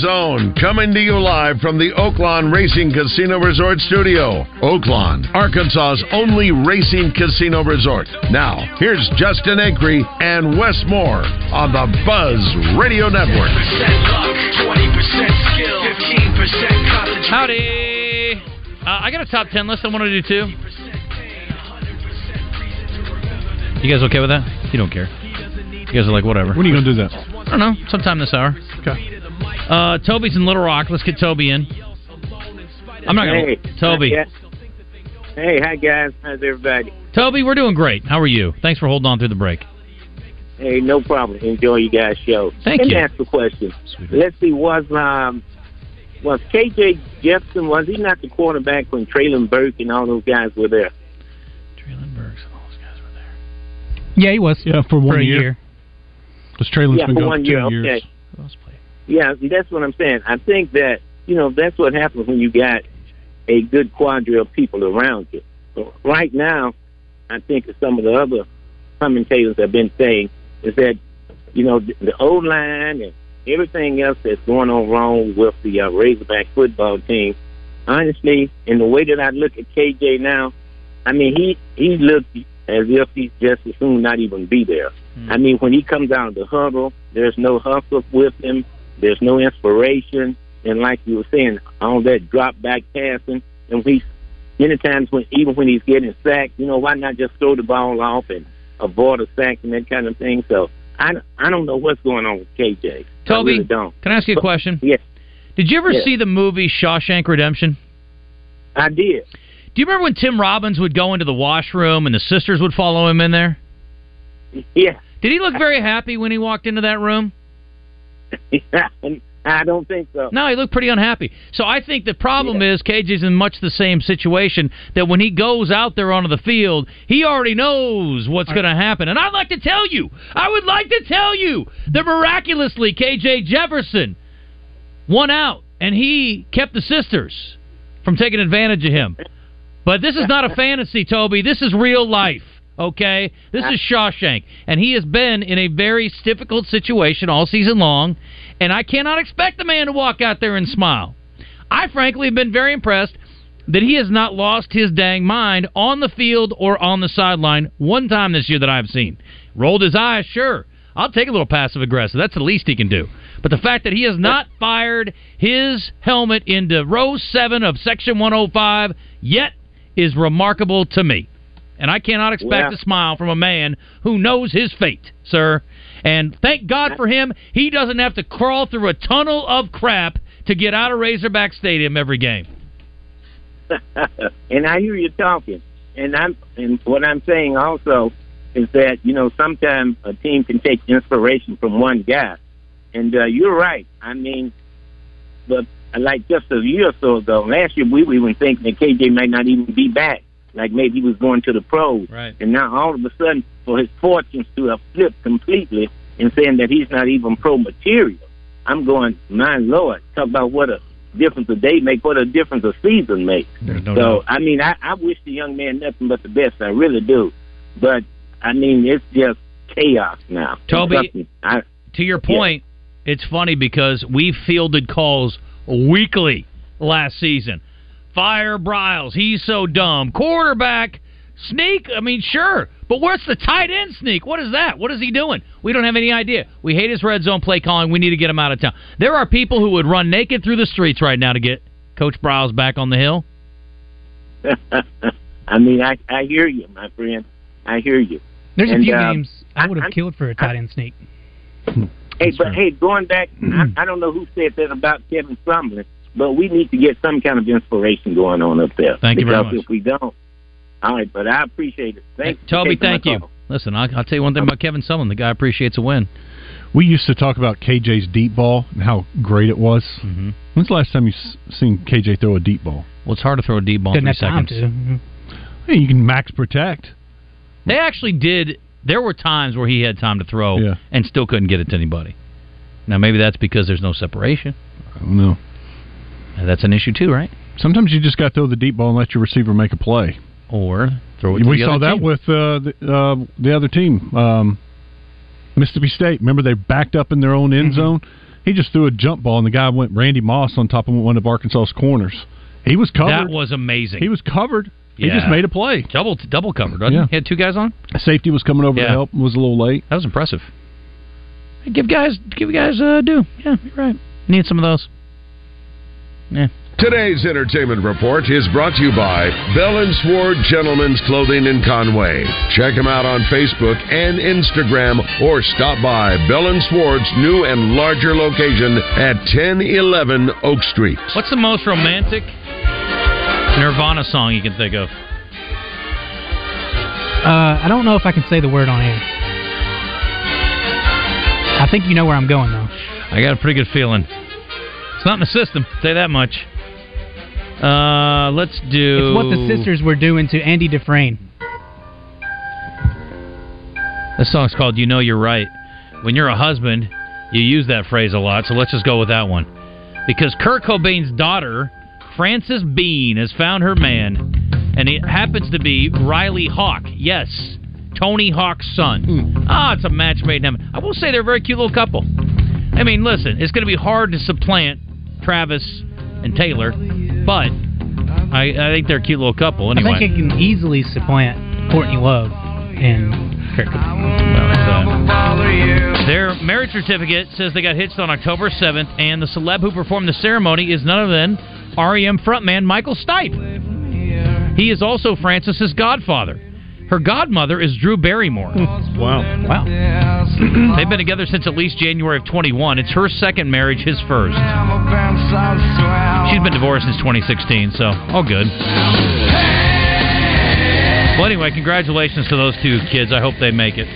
Zone, coming to you live from the Oaklawn Racing Casino Resort Studio. Oaklawn, Arkansas's only racing casino resort. Now, here's Justin Acri and Wes Moore on the Buzz Radio Network. 10% luck, 20% skill, 15% concentration. Howdy! I got a top 10 list I want to do too. You guys okay with that? You don't care. You guys are like, whatever. When are you going to do that? I don't know. Sometime this hour. Okay. Toby's in Little Rock. Let's get Toby in. I'm not going to... Toby. Hey, hi, guys. How's everybody? Toby, we're doing great. How are you? Thanks for holding on through the break. Hey, no problem. Enjoy you guys' show. Thank you. Let me ask a question. Sweetheart. Let's see, was K.J. Jefferson, was he not the quarterback when Traylon Burke and all those guys were there? Traylon Burke and all those guys were there. Yeah, he was. Yeah, for one year. Because Traylon's been going for 1 year. Okay. Yeah, that's what I'm saying. I think that, that's what happens when you got a good quadrille of people around you. So right now, I think as some of the other commentators have been saying, is that, the O-line and everything else that's going on wrong with the Razorback football team, honestly, in the way that I look at KJ now, I mean, he looks as if he's just as soon not even be there. Mm-hmm. I mean, when he comes out of the huddle, there's no hustle with him. There's no inspiration, and like you were saying, all that drop back passing. And many times when he's getting sacked, why not just throw the ball off and avoid a sack and that kind of thing. So I don't know what's going on with KJ. Toby, I really don't. Can I ask you a question? Yes. Did you ever see the movie Shawshank Redemption? I did. Do you remember when Tim Robbins would go into the washroom and the sisters would follow him in there? Yeah. Did he look very happy when he walked into that room? I don't think so. No, he looked pretty unhappy. So I think the problem is KJ's in much the same situation, that when he goes out there onto the field, he already knows what's going to happen. And I would like to tell you that miraculously KJ Jefferson won out, and he kept the sisters from taking advantage of him. But this is not a fantasy, Toby. This is real life. Okay, this is Shawshank, and he has been in a very difficult situation all season long, and I cannot expect the man to walk out there and smile. I frankly have been very impressed that he has not lost his dang mind on the field or on the sideline one time this year that I've seen. Rolled his eyes, sure. I'll take a little passive-aggressive. That's the least he can do. But the fact that he has not fired his helmet into row 7 of Section 105 yet is remarkable to me. And I cannot expect a smile from a man who knows his fate, sir. And thank God for him, he doesn't have to crawl through a tunnel of crap to get out of Razorback Stadium every game. And I hear you talking. And what I'm saying also is that, sometimes a team can take inspiration from one guy. And you're right. I mean, but like just a year or so ago, last year we were thinking that KJ might not even be back. Like maybe he was going to the pros. Right. And now all of a sudden, for his fortunes to have flipped completely and saying that he's not even pro material. I'm going, my Lord, talk about what a difference a day make, what a difference a season make. No doubt. I mean, I wish the young man nothing but the best. I really do. But, I mean, it's just chaos now. Toby, to your point, it's funny because we fielded calls weekly last season. Fire Briles. He's so dumb. Quarterback sneak. I mean, sure. But where's the tight end sneak? What is that? What is he doing? We don't have any idea. We hate his red zone play calling. We need to get him out of town. There are people who would run naked through the streets right now to get Coach Briles back on the hill. I mean, I hear you, my friend. I hear you. There's a few games I would have killed for a tight end sneak. Going back, I don't know who said that about Kevin Sumlin. But we need to get some kind of inspiration going on up there. Thank you very much. Because if we don't, all right, but I appreciate it. Thanks, Toby, thank you. Listen, I'll tell you one thing about Kevin Sumlin. The guy appreciates a win. We used to talk about KJ's deep ball and how great it was. Mm-hmm. When's the last time you've seen KJ throw a deep ball? Well, it's hard to throw a deep ball in 3 seconds. Hey, you can max protect. They actually did. There were times where he had time to throw and still couldn't get it to anybody. Now, maybe that's because there's no separation. I don't know. That's an issue, too, right? Sometimes you just got to throw the deep ball and let your receiver make a play. Or throw it to the other team. We saw that with the other team, Mississippi State. Remember, they backed up in their own end zone? He just threw a jump ball, and the guy went Randy Moss on top of one of Arkansas's corners. He was covered. That was amazing. He was covered. Yeah. He just made a play. Double covered, wasn't he? He had two guys on? Safety was coming over to help and was a little late. That was impressive. Give guys a due. Yeah, you're right. Need some of those. Yeah. Today's entertainment report is brought to you by Bell & Sword Gentlemen's Clothing in Conway. Check them out on Facebook and Instagram, or stop by Bell & Sword's new and larger location at 1011 Oak Street. What's the most romantic Nirvana song you can think of? I don't know if I can say the word on air. I think you know where I'm going, though. I got a pretty good feeling. It's not in the system, I'll say that much. Let's do... It's what the sisters were doing to Andy Dufresne. This song's called You Know You're Right. When you're a husband, you use that phrase a lot, so let's just go with that one. Because Kurt Cobain's daughter, Frances Bean, has found her man, and it happens to be Riley Hawk. Yes, Tony Hawk's son. It's a match made in heaven. I will say they're a very cute little couple. I mean, listen, it's going to be hard to supplant Travis and Taylor, but I think they're a cute little couple anyway. I think it can easily supplant Courtney Love and Kurt Cobain. Their marriage certificate says they got hitched on October 7th, and the celeb who performed the ceremony is none other than R.E.M. frontman Michael Stipe. He is also Frances' godfather. Her godmother is Drew Barrymore. Wow. They've been together since at least January of 21. It's her second marriage, his first. She's been divorced since 2016, so all good. Well, anyway, congratulations to those two kids. I hope they make it.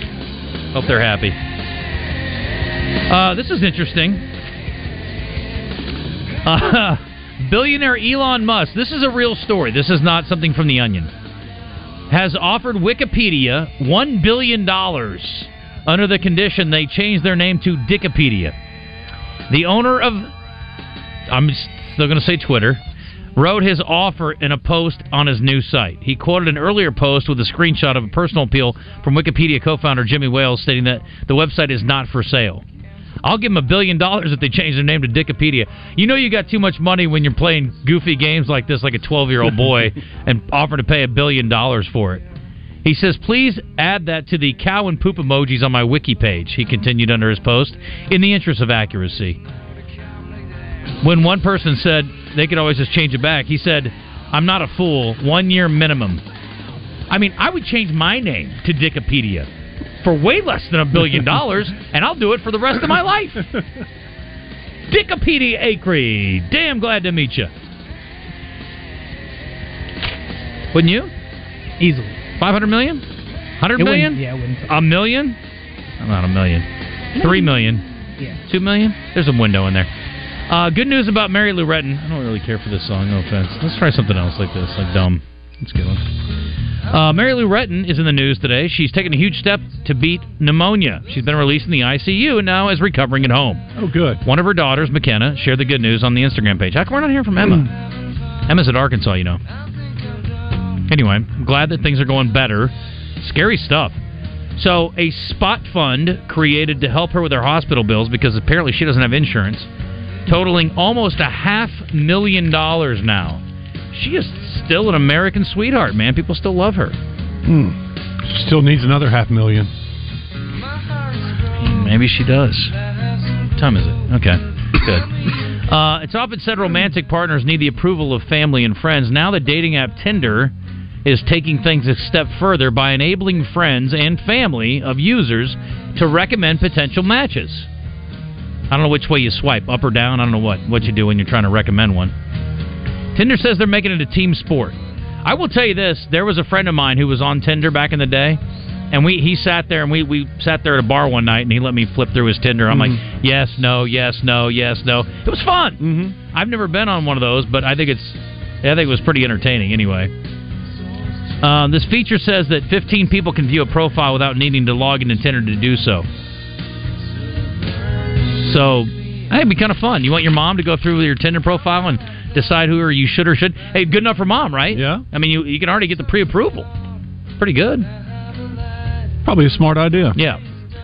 Hope they're happy. This is interesting. Billionaire Elon Musk. This is a real story. This is not something from The Onion. Has offered Wikipedia $1 billion under the condition they change their name to Dickipedia. The owner of, I'm still going to say Twitter, wrote his offer in a post on his new site. He quoted an earlier post with a screenshot of a personal appeal from Wikipedia co-founder Jimmy Wales stating that the website is not for sale. I'll give them $1 billion if they change their name to Dickopedia. You know you got too much money when you're playing goofy games like this, like a 12-year-old boy, and offer to pay $1 billion for it. He says, please add that to the cow and poop emojis on my wiki page, he continued under his post, in the interest of accuracy. When one person said they could always just change it back, he said, I'm not a fool, 1 year minimum. I mean, I would change my name to Dickopedia for way less than $1 billion, and I'll do it for the rest of my life. Dickopedia Acre. Damn glad to meet you. Wouldn't you? Easily. 500 million? 100 million? Yeah, it wouldn't. A million? Not a million. 3 million? Yeah. 2 million? There's a window in there. Good news about Mary Lou Retton. I don't really care for this song, no offense. Let's try something else like this, like Dumb. Let's get one. Mary Lou Retton is in the news today. She's taken a huge step to beat pneumonia. She's been released in the ICU and now is recovering at home. Oh, good. One of her daughters, McKenna, shared the good news on the Instagram page. How come we're not hearing from Emma? Emma's at Arkansas, you know. Anyway, I'm glad that things are going better. Scary stuff. So, a spot fund created to help her with her hospital bills because apparently she doesn't have insurance, totaling almost $500,000 now. She is still an American sweetheart, man. People still love her. She still needs another $500,000. Maybe she does. What time is it? Okay, good. It's often said romantic partners need the approval of family and friends. Now the dating app Tinder is taking things a step further by enabling friends and family of users to recommend potential matches. I don't know which way you swipe, up or down. I don't know what you do when you're trying to recommend one. Tinder says they're making it a team sport. I will tell you this. There was a friend of mine who was on Tinder back in the day, and he sat there, and we sat there at a bar one night, and he let me flip through his Tinder. I'm like, yes, no, yes, no, yes, no. It was fun. I've never been on one of those, but I think it was pretty entertaining anyway. This feature says that 15 people can view a profile without needing to log into Tinder to do so. So, hey, it'd be kind of fun. You want your mom to go through your Tinder profile and decide who you should or should? Hey, good enough for mom, right? Yeah. I mean, you can already get the pre-approval. Pretty good. Probably a smart idea. Yeah.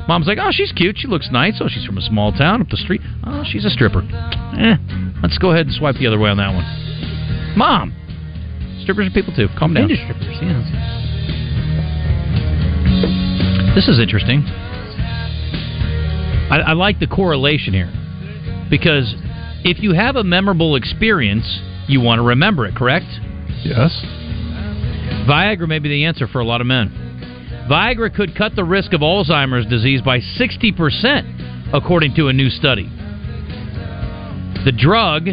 Mom's like, oh, she's cute. She looks nice. Oh, she's from a small town up the street. Oh, she's a stripper. Let's go ahead and swipe the other way on that one. Mom. Strippers are people, too. Calm down. Tinder strippers, yeah. This is interesting. I like the correlation here. Because if you have a memorable experience, you want to remember it, correct? Yes. Viagra may be the answer for a lot of men. Viagra could cut the risk of Alzheimer's disease by 60%, according to a new study. The drug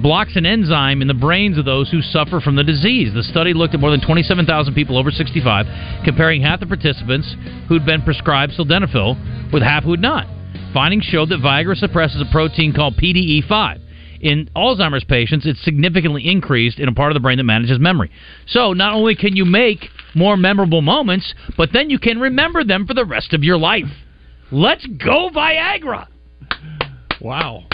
blocks an enzyme in the brains of those who suffer from the disease. The study looked at more than 27,000 people over 65, comparing half the participants who'd been prescribed sildenafil with half who'd not. Findings showed that Viagra suppresses a protein called PDE5. In Alzheimer's patients, it's significantly increased in a part of the brain that manages memory. So not only can you make more memorable moments, but then you can remember them for the rest of your life. Let's go, Viagra! Wow.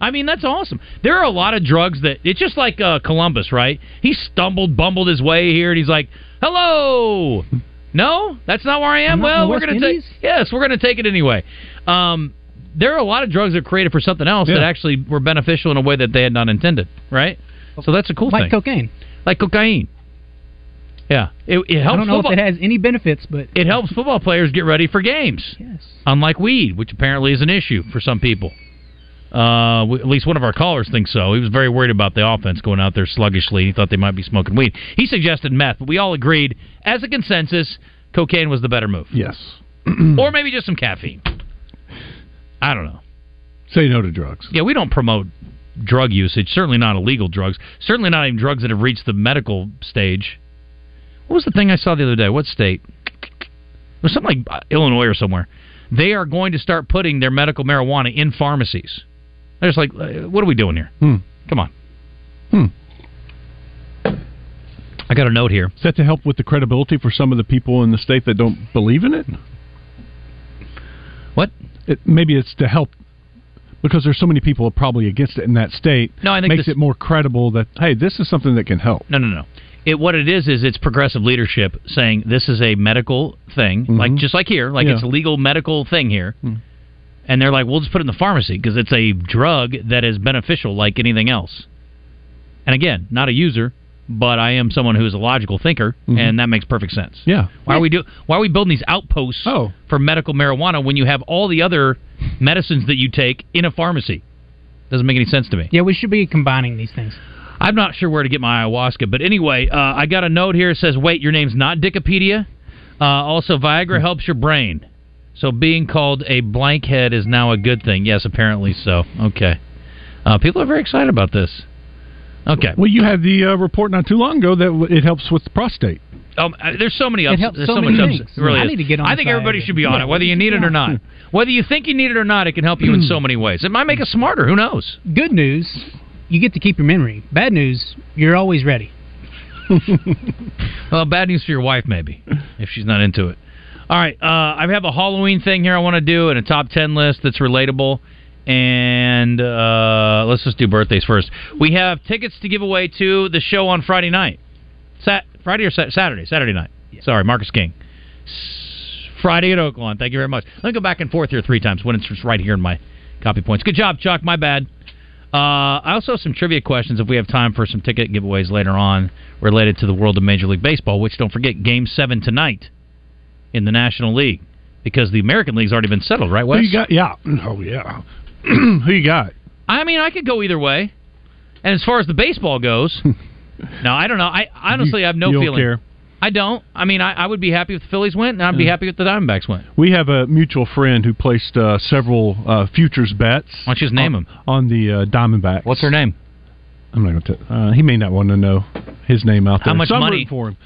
I mean, that's awesome. There are a lot of drugs that... It's just like Columbus, right? He bumbled his way here, and he's like, hello! No? That's not where I am? Well, we're going to take... Yes, we're going to take it anyway. There are a lot of drugs that are created for something else that actually were beneficial in a way that they had not intended, right? So that's a cool thing. Like cocaine. Yeah. It helps. I don't know if it has any benefits, but... It helps football players get ready for games. Yes. Unlike weed, which apparently is an issue for some people. At least one of our callers thinks so. He was very worried about the offense going out there sluggishly. He thought they might be smoking weed. He suggested meth, but we all agreed, as a consensus, cocaine was the better move. Yes. Or maybe just some caffeine. I don't know. Say no to drugs. Yeah, we don't promote drug usage, certainly not illegal drugs, certainly not even drugs that have reached the medical stage. What was the thing I saw the other day? What state? It was something like Illinois or somewhere. They are going to start putting their medical marijuana in pharmacies. They're just like, what are we doing here? Come on. I got a note here. Is that to help with the credibility for some of the people in the state that don't believe in it? What? Maybe it's to help, because there's so many people probably against it in that state. No, I think makes it more credible that, hey, this is something that can help. No. What it is it's progressive leadership saying this is a medical thing, like just like here, it's a legal medical thing here. And they're like, we'll just put it in the pharmacy because it's a drug that is beneficial like anything else. And again, not a user, but I am someone who is a logical thinker, and that makes perfect sense. Yeah. Why are we building these outposts for medical marijuana when you have all the other medicines that you take in a pharmacy? Doesn't make any sense to me. Yeah, we should be combining these things. I'm not sure where to get my ayahuasca, but anyway, I got a note here that says, wait, your name's not Dickipedia. Also, Viagra helps your brain. So being called a blankhead is now a good thing. Yes, apparently so. Okay. People are very excited about this. Okay. Well, you had the report not too long ago that it helps with the prostate. There's so many ups. It helps so many things. Really I need to get on I think everybody should be on it, whether you need it or not. Whether you think you need it or not, it can help you in so many ways. It might make us smarter. Who knows? Good news, you get to keep your memory. Bad news, you're always ready. Well, bad news for your wife, maybe, if she's not into it. All right, I have a Halloween thing here I want to do and a top 10 list that's relatable. And let's just do birthdays first. We have tickets to give away to the show on Friday night. Saturday? Saturday night. Yeah. Sorry, Marcus King. Friday at Oaklawn. Thank you very much. Let me go back and forth here 3 times when it's just right here in my copy points. Good job, Chuck. My bad. I also have some trivia questions if we have time for some ticket giveaways later on related to the world of Major League Baseball, which, don't forget, Game 7 tonight. In the National League, because the American League's already been settled, right, Wes? Who you got? Yeah. Oh, yeah. Who you got? I mean, I could go either way. And as far as the baseball goes, no, I don't know. I honestly have no feeling. Don't care. I don't. I mean, I would be happy if the Phillies went, and I'd be happy if the Diamondbacks went. We have a mutual friend who placed several futures bets. Why don't you just name them? On the Diamondbacks. What's her name? I'm not going to tell. He may not want to know his name out there. How much money? For him.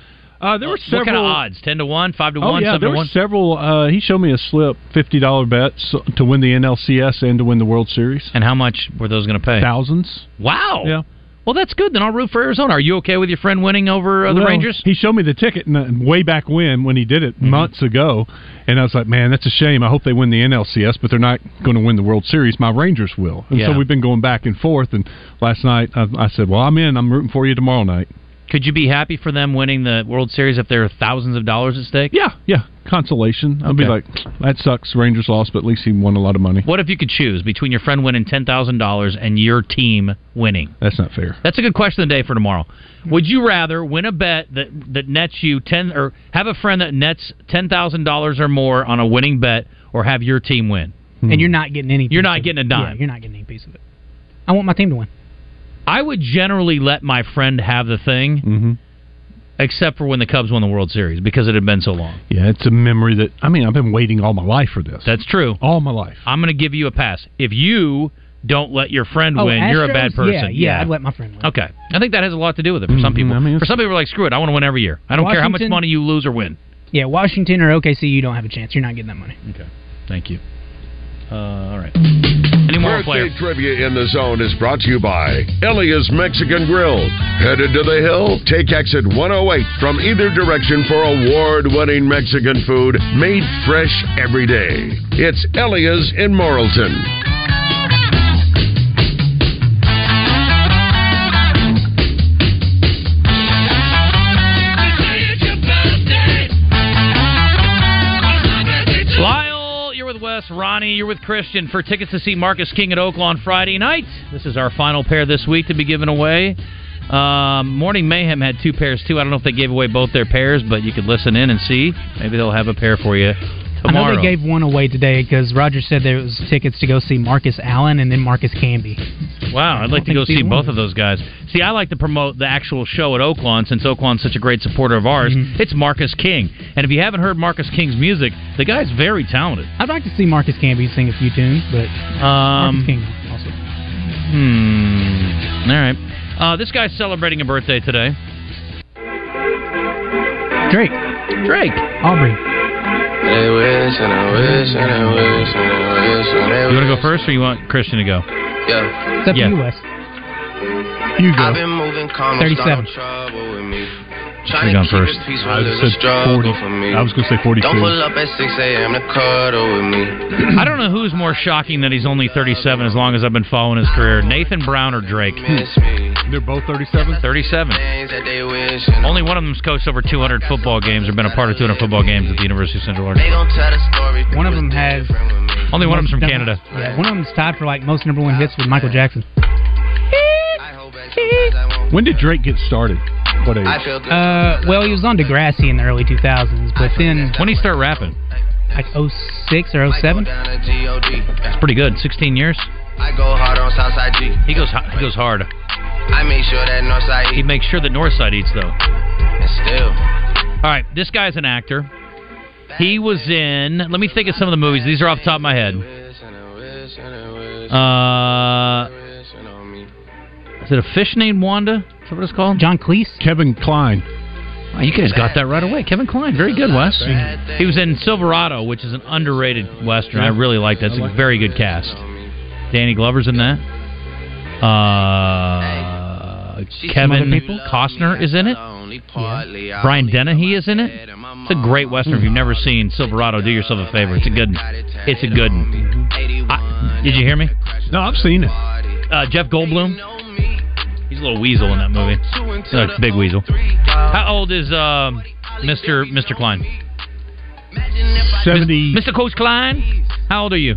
There were several. What kind of odds? 10-1, 5-1, 7-1. There were several. He showed me a slip, $50 bets to win the NLCS and to win the World Series. And how much were those going to pay? Thousands. Wow. Yeah. Well, that's good. Then I'll root for Arizona. Are you okay with your friend winning over the Rangers? He showed me the ticket way back when he did it months ago, and I was like, man, that's a shame. I hope they win the NLCS, but they're not going to win the World Series. My Rangers will. And so we've been going back and forth, and last night I said, well, I'm in. I'm rooting for you tomorrow night. Could you be happy for them winning the World Series if there are thousands of dollars at stake? Yeah. Consolation. I'll be like, that sucks. Rangers lost, but at least he won a lot of money. What if you could choose between your friend winning $10,000 and your team winning? That's not fair. That's a good question of the day for tomorrow. Would you rather win a bet that nets you or have a friend that nets $10,000 or more on a winning bet, or have your team win? And you're not getting anything. You're not getting a dime. Yeah, you're not getting any piece of it. I want my team to win. I would generally let my friend have the thing, except for when the Cubs won the World Series, because it had been so long. Yeah, it's a memory that, I mean, I've been waiting all my life for this. That's true. All my life. I'm going to give you a pass. If you don't let your friend win, Astros? You're a bad person. Yeah, I'd let my friend win. Okay. I think that has a lot to do with it for some people. I mean, for some people, are like, screw it, I want to win every year. I don't care how much money you lose or win. Yeah, Washington or OKC, you don't have a chance. You're not getting that money. Okay. Thank you. All right. Any more players? Birthday Trivia in the Zone is brought to you by Elia's Mexican Grill. Headed to the hill? Take exit 108 from either direction for award-winning Mexican food made fresh every day. It's Elia's in Morrilton. Ronnie, you're with Christian for tickets to see Marcus King at Oaklawn Friday night. This is our final pair this week to be given away. Morning Mayhem had two pairs, too. I don't know if they gave away both their pairs, but you could listen in and see. Maybe they'll have a pair for you tomorrow. I know they gave one away today because Roger said there was tickets to go see Marcus Allen and then Marcus Camby. Wow, I'd like to go see both of those guys. See, I like to promote the actual show at Oaklawn since Oaklawn's such a great supporter of ours. It's Marcus King. And if you haven't heard Marcus King's music, the guy's very talented. I'd like to see Marcus Camby sing a few tunes, but Marcus King also. All right. This guy's celebrating a birthday today. Drake. Aubrey. You want to go first, or you want Christian to go? Yeah. Except for you, Wes. You go. 37. You're going first. I was going to say 42. Don't pull up at 6 a.m. to cuddle with me. I don't know who's more shocking that he's only 37 as long as I've been following his career. Nathan Brown or Drake? They're both 37? 37. Only one of them's coached over 200 football games or been a part of 200 football games at the University of Central Oregon. One of them has... Only one of them's from Canada. Yeah, one of them's tied for like most number one hits with Michael Jackson. When did Drake get started? What age? Well, he was on Degrassi in the early 2000s, but then... When did he start rapping? Like 06 or 07? That's pretty good. 16 years? I go hard on Southside G. He goes hard. I make sure that Northside eats. He makes sure that Northside eats, though. And still. All right, this guy's an actor. He was in... Let me think of some of the movies. These are off the top of my head. Is it A Fish Named Wanda? Is that what it's called? John Cleese? Kevin Kline. Oh, you guys got that right away. Kevin Kline. Very good, Wes. He was in Silverado, which is an underrated Western. I really like that. It's a very good cast. Danny Glover's in that. Kevin Costner is in it. Yeah. Brian Dennehy is in it. It's a great Western. If you've never seen Silverado, do yourself a favor. It's a good one. It's a good one. Did you hear me? No, I've seen it. Jeff Goldblum. He's a little weasel in that movie. Like big weasel. How old is Mr. Klein? 70. Mr. Coach Klein? How old are you?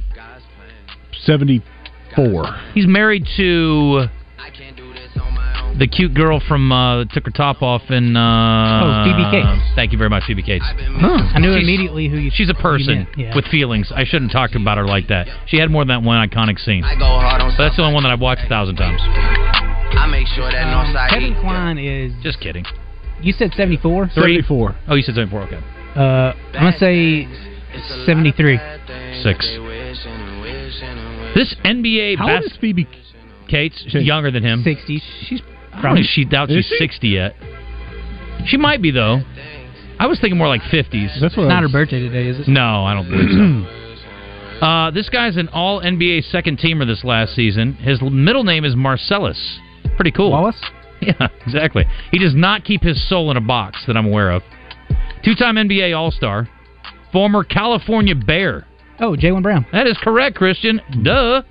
74. He's married to the cute girl from took her top off in... Phoebe Cates. Thank you very much, Phoebe Cates. I knew immediately who you... She's a person with feelings. I shouldn't talk about her like that. She had more than that one iconic scene. But that's the only one that I've watched 1,000 times. I make sure that Kevin Kline is... Just kidding. You said 74? 74. Oh, you said 74, okay. I'm going to say 73. 6. This NBA... How old is Phoebe Cates? She's younger than him. 60. I doubt she's 60 yet. She might be, though. I was thinking more like 50s. That's what it's not her birthday today, is it? No, I don't believe so. This guy's an all-NBA second-teamer this last season. His middle name is Marcellus. pretty cool. Wallace? Yeah, exactly. He does not keep his soul in a box that I'm aware of. Two-time NBA All-Star. Former California Bear. Oh, Jaylen Brown. That is correct, Christian. Duh.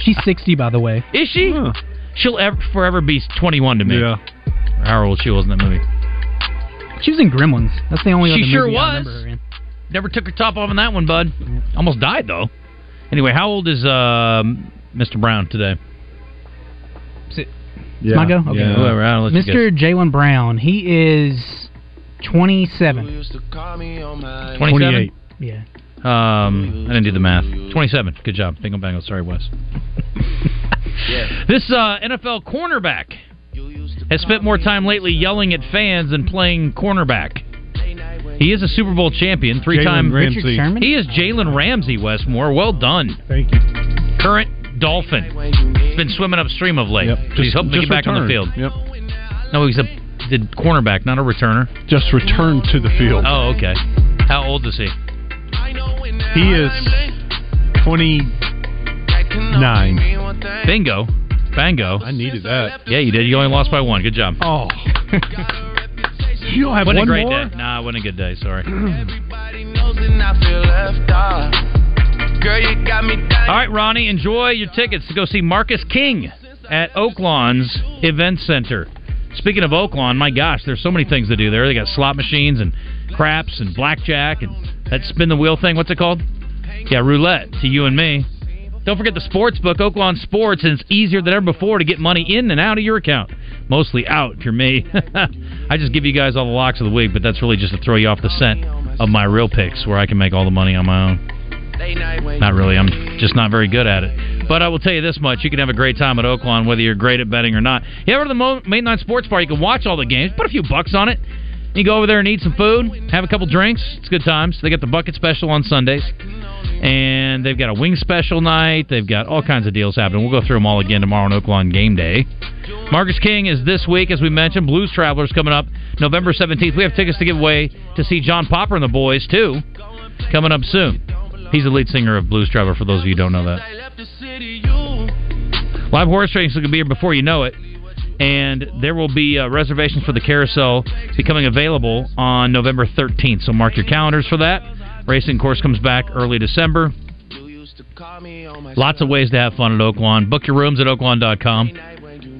She's 60, by the way. Is she? Huh. She'll forever be 21 to me. Yeah. How old she was in that movie. She was in Gremlins. That's the only other movie I remember her in. Never took her top off in that one, bud. Almost died, though. Anyway, how old is Mr. Brown today? It's my go? Okay. Yeah. Whoever, Mr. Jaylen Brown, he is 27. 28. Yeah. I didn't do the math. 27. Good job. Bingo bango. Sorry, Wes. This NFL cornerback has spent more time lately yelling at fans than playing cornerback. He is a Super Bowl champion, three-time Richard Sherman. He is Jalen Ramsey, Westmore. Well done. Thank you. Current Dolphin. He's been swimming upstream of late. Yep. He's hoping to get back on the field. Yep. No, he's a cornerback, not a returner. Just returned to the field. Oh, okay. How old is he? He is 29. Bingo. Bango. I needed that. Yeah, you did. You only lost by one. Good job. Oh. You don't have one more? Wasn't a great day. Nah, it wasn't a good day. Sorry. All right, Ronnie, enjoy your tickets to go see Marcus King at Oaklawn's Event Center. Speaking of Oaklawn, my gosh, there's so many things to do there. They got slot machines and craps and blackjack and that spin-the-wheel thing. What's it called? Yeah, roulette to you and me. Don't forget the sports book, Oaklawn Sports, and it's easier than ever before to get money in and out of your account. Mostly out, if you're me. I just give you guys all the locks of the week, but that's really just to throw you off the scent of my real picks, where I can make all the money on my own. Not really. I'm just not very good at it. But I will tell you this much. You can have a great time at Oaklawn, whether you're great at betting or not. You ever to the Main 9 Sports Bar, you can watch all the games, put a few bucks on it. You go over there and eat some food, have a couple drinks. It's good times. They got the bucket special on Sundays. And they've got a wing special night. They've got all kinds of deals happening. We'll go through them all again tomorrow on Oaklawn Game Day. Marcus King is this week, as we mentioned. Blues Travelers coming up November 17th. We have tickets to give away to see John Popper and the Boys, too, coming up soon. He's the lead singer of Blues Traveler, for those of you who don't know that. Live horse racing is going to be here before you know it. And there will be reservations for the carousel becoming available on November 13th. So mark your calendars for that. Racing course comes back early December. Lots of ways to have fun at Oaklawn. Book your rooms at oaklawn.com.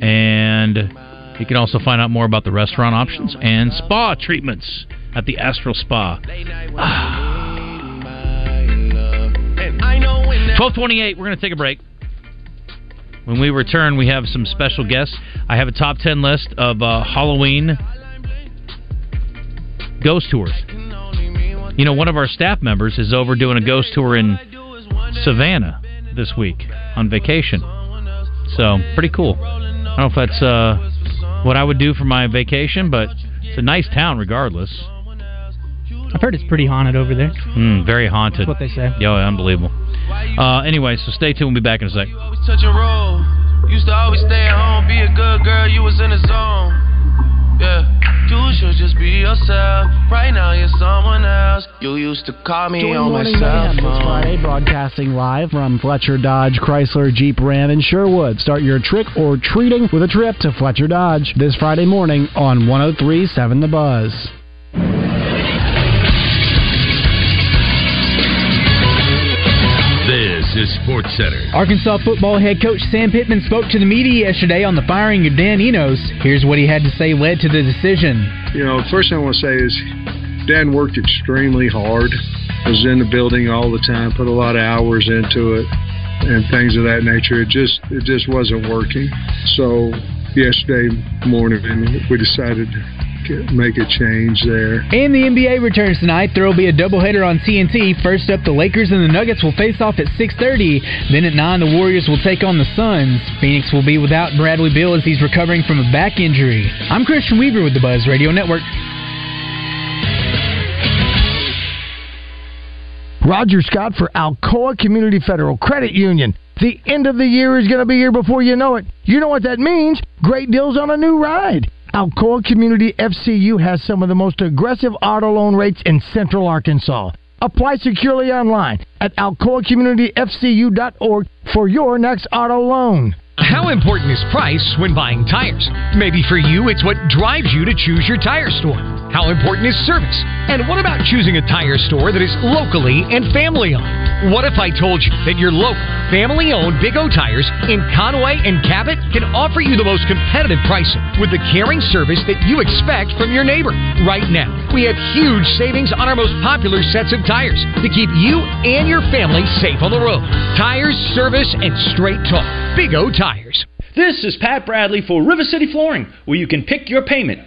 And you can also find out more about the restaurant options and spa treatments at the Astral Spa. 12:28, we're going to take a break. When we return, we have some special guests. I have a top 10 list of Halloween ghost tours. You know, one of our staff members is over doing a ghost tour in Savannah this week on vacation. So, pretty cool. I don't know if that's what I would do for my vacation, but it's a nice town regardless. I've heard it's pretty haunted over there. Very haunted. That's what they say. Yo, unbelievable. Anyway, so stay tuned. We'll be back in a sec. Used to always stay at home, be a good girl, you was in the zone. Yeah, you should just be yourself. Right now you're someone else. You used to call me on my cell phone. This Friday, broadcasting live from Fletcher Dodge, Chrysler, Jeep, Ram, and Sherwood. Start your trick or treating with a trip to Fletcher Dodge this Friday morning on 103.7 The Buzz. Sports Center. Arkansas football head coach Sam Pittman spoke to the media yesterday on the firing of Dan Enos. Here's what he had to say led to the decision. You know, the first thing I want to say is Dan worked extremely hard, was in the building all the time, put a lot of hours into it and things of that nature. It just wasn't working. So yesterday morning we decided make a change there. And the NBA returns tonight. There will be a doubleheader on TNT. First up, the Lakers and the Nuggets will face off at 6:30. Then at 9, the Warriors will take on the Suns. Phoenix will be without Bradley Beal as he's recovering from a back injury. I'm Christian Weaver with the Buzz Radio Network. Roger Scott for Alcoa Community Federal Credit Union. The end of the year is going to be here before you know it. You know what that means. Great deals on a new ride. Alcoa Community FCU has some of the most aggressive auto loan rates in Central Arkansas. Apply securely online at alcoacommunityfcu.org for your next auto loan. How important is price when buying tires? Maybe for you, it's what drives you to choose your tire store. How important is service? And what about choosing a tire store that is locally and family-owned? What if I told you that your local, family-owned Big O Tires in Conway and Cabot can offer you the most competitive pricing with the caring service that you expect from your neighbor? Right now, we have huge savings on our most popular sets of tires to keep you and your family safe on the road. Tires, service, and straight talk. Big O Tires. This is Pat Bradley for River City Flooring, where you can pick your payment.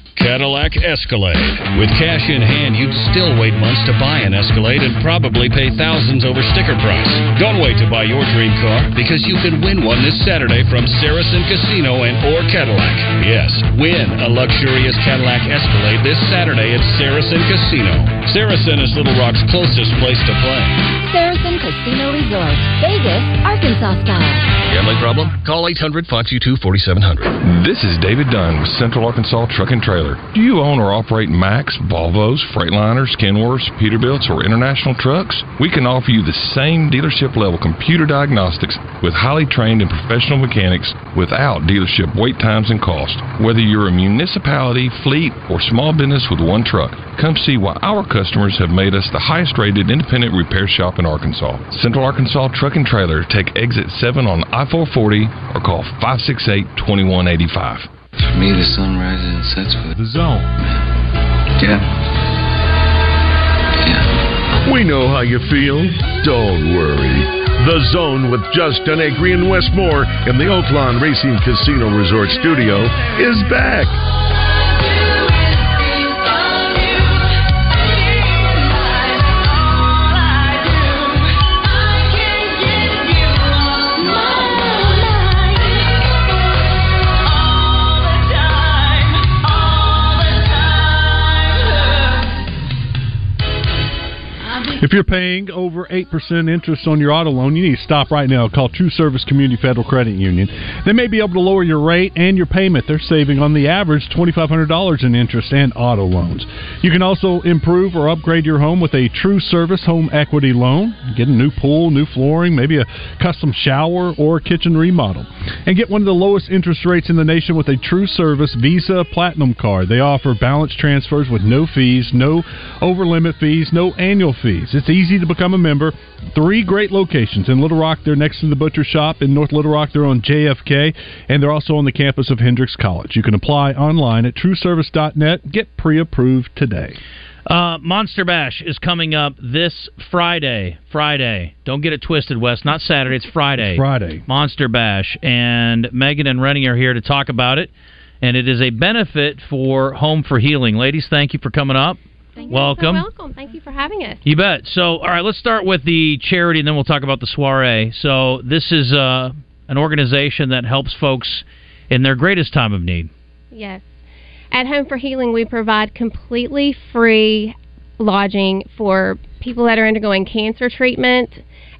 Cadillac Escalade. With cash in hand, you'd still wait months to buy an Escalade and probably pay thousands over sticker price. Don't wait to buy your dream car, because you can win one this Saturday from Saracen Casino and or Cadillac. Yes, win a luxurious Cadillac Escalade this Saturday at Saracen Casino. Saracen is Little Rock's closest place to play. Saracen Casino Resort, Vegas, Arkansas style. Gambling problem? Call 800-522-4700. This is David Dunn with Central Arkansas Truck and Trailer. Do you own or operate Max, Volvos, Freightliners, Kenworths, Peterbilts, or International trucks? We can offer you the same dealership-level computer diagnostics with highly trained and professional mechanics without dealership wait times and cost. Whether you're a municipality, fleet, or small business with one truck, come see why our customers have made us the highest-rated independent repair shop in Arkansas. Central Arkansas Truck and Trailer. Take Exit 7 on I-440 or call 568-2185. For me, the sun rises and sets with The Zone. Yeah. We know how you feel. Don't worry. The Zone with Justin Agri and Westmore in the Oaklawn Racing Casino Resort Studio is back. If you're paying over 8% interest on your auto loan, you need to stop right now. Call True Service Community Federal Credit Union. They may be able to lower your rate and your payment. They're saving on the average $2,500 in interest and auto loans. You can also improve or upgrade your home with a True Service home equity loan. Get a new pool, new flooring, maybe a custom shower or kitchen remodel. And get one of the lowest interest rates in the nation with a True Service Visa Platinum Card. They offer balance transfers with no fees, no over-limit fees, no annual fees. It's easy to become a member. 3 great locations. In Little Rock, they're next to the Butcher Shop. In North Little Rock, they're on JFK. And they're also on the campus of Hendrix College. You can apply online at trueservice.net. Get pre-approved today. Monster Bash is coming up this Friday. Don't get it twisted, Wes. Not Saturday. It's Friday. It's Friday. Monster Bash. And Megan and Rennie are here to talk about it. And it is a benefit for Home for Healing. Ladies, thank you for coming up. Welcome. You're so welcome. Thank you for having us. You bet. So, all right, let's start with the charity, and then we'll talk about the soiree. So this is an organization that helps folks in their greatest time of need. Yes. At Home for Healing, we provide completely free lodging for people that are undergoing cancer treatment,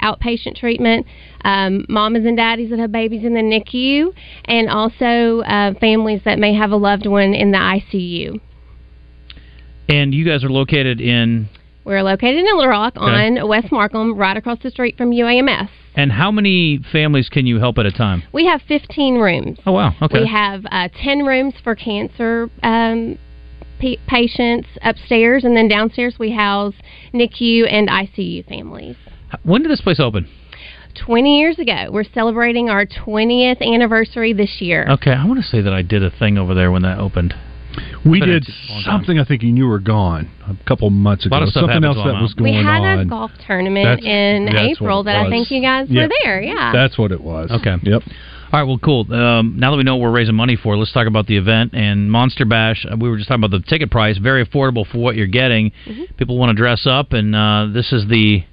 outpatient treatment, mamas and daddies that have babies in the NICU, and also families that may have a loved one in the ICU. And you guys are located in? We're located in Little Rock on West Markham, right across the street from UAMS. And how many families can you help at a time? We have 15 rooms. Oh, wow. Okay. We have 10 rooms for cancer patients upstairs, and then downstairs we house NICU and ICU families. When did this place open? 20 years ago. We're celebrating our 20th anniversary this year. Okay. I want to say that I did a thing over there when that opened. We did something, I think, and you were gone a couple months ago. Something else that was going on. We had a golf tournament in April that I think you guys were there, yeah. That's what it was. Okay. Yep. All right, well, cool. Now that we know what we're raising money for, let's talk about the event and Monster Bash. We were just talking about the ticket price, very affordable for what you're getting. Mm-hmm. People want to dress up, and this is the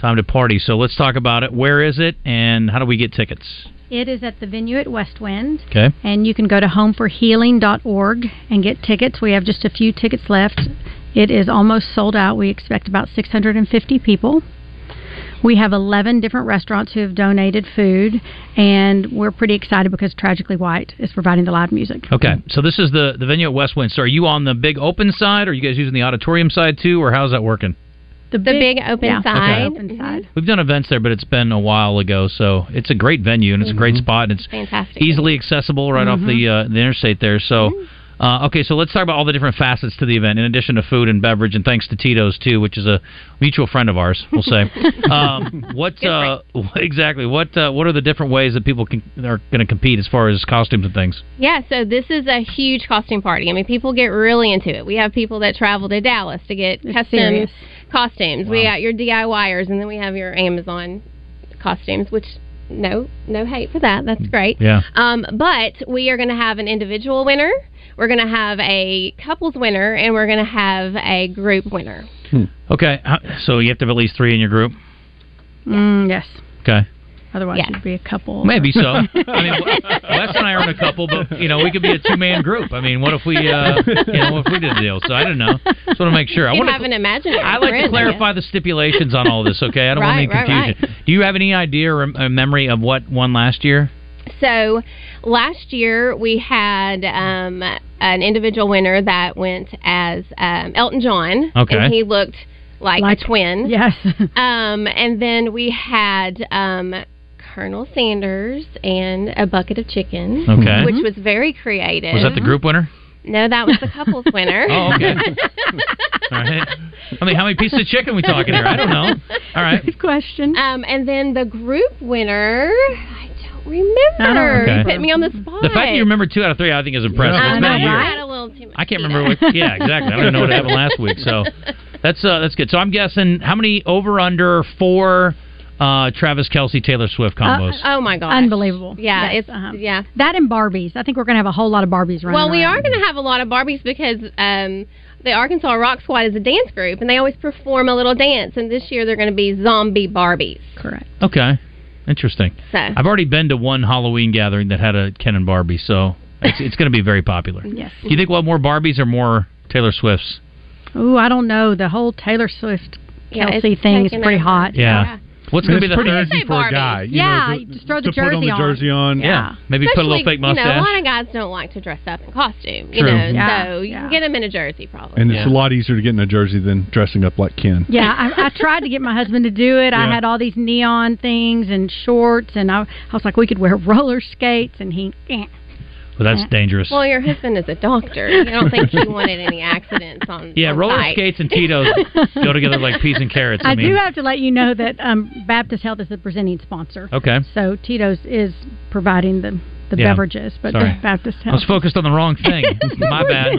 time to party. So let's talk about it. Where is it, and how do we get tickets? It is at the venue at West Wind. Okay. And you can go to homeforhealing.org and get tickets. We have just a few tickets left. It is almost sold out. We expect about 650 people. We have 11 different restaurants who have donated food, and we're pretty excited because Tragically White is providing the live music. Okay, so this is the venue at West Wind. So are you on the big open side, or are you guys using the auditorium side too, or how's that working? The big open side. Okay. Mm-hmm. We've done events there, but it's been a while ago, so it's a great venue, and it's a great spot, and it's fantastic. Easily accessible right off the interstate there, so... okay, so let's talk about all the different facets to the event, in addition to food and beverage, and thanks to Tito's, too, which is a mutual friend of ours, we'll say. What are the different ways that people are going to compete as far as costumes and things? Yeah, so this is a huge costume party. I mean, people get really into it. We have people that travel to Dallas to get custom costumes. Wow. We got your DIYers, and then we have your Amazon costumes, which... No hate for that. That's great. Yeah. But we are going to have an individual winner. We're going to have a couples winner, and we're going to have a group winner. Okay. So you have to have at least 3 in your group? Yeah. Yes. Okay. Otherwise, you'd be a couple. Maybe so. I mean, Wes and I aren't a couple, but we could be a 2-man group. I mean, what if we did a deal? So I don't know. Just want to make sure. I have an imaginary. I like to clarify the stipulations on all this. Okay, I don't want any confusion. Right. Do you have any idea or a memory of what won last year? So last year we had an individual winner that went as Elton John. Okay, and he looked like a twin. Yes. And then we had. Colonel Sanders and a bucket of chicken, which was very creative. Was that the group winner? No, that was the couple's winner. Oh, okay. All right. I mean, how many pieces of chicken are we talking here? I don't know. All right. Good question. And then the group winner... Remember, you put me on the spot. The fact that you remember 2 out of 3, I think, is impressive. Yeah. It's been a year. I had a little too much. I can't remember. Yeah, exactly. I don't know what happened last week, so that's good. So I'm guessing how many over under 4. Travis Kelce, Taylor Swift combos. Oh my gosh. Unbelievable. Yeah. Yes. Yeah. That and Barbies. I think we're going to have a whole lot of Barbies running around. Well, we are going to have a lot of Barbies because the Arkansas Rock Squad is a dance group, and they always perform a little dance, and this year they're going to be zombie Barbies. Correct. Okay. Interesting. So. I've already been to one Halloween gathering that had a Ken and Barbie, so it's going to be very popular. Yes. Do you think we'll have more Barbies or more Taylor Swifts? Oh, I don't know. The whole Taylor Swift Kelce thing is pretty hot. Yeah. What's going to be the third? It's pretty easy for a guy. Just throw the jersey on. Yeah. Maybe put a little fake mustache. A lot of guys don't like to dress up in costume. True. So you can get them in a jersey probably. And it's a lot easier to get in a jersey than dressing up like Ken. Yeah, I tried to get my husband to do it. I had all these neon things and shorts, and I was like, we could wear roller skates, and he... Well, that's dangerous. Well, your husband is a doctor. I don't think he wanted any accidents on roller skates and Tito's go together like peas and carrots. I do have to let you know that Baptist Health is the presenting sponsor. Okay. So Tito's is providing the beverages, but the Baptist Health. I was focused on the wrong thing. My bad.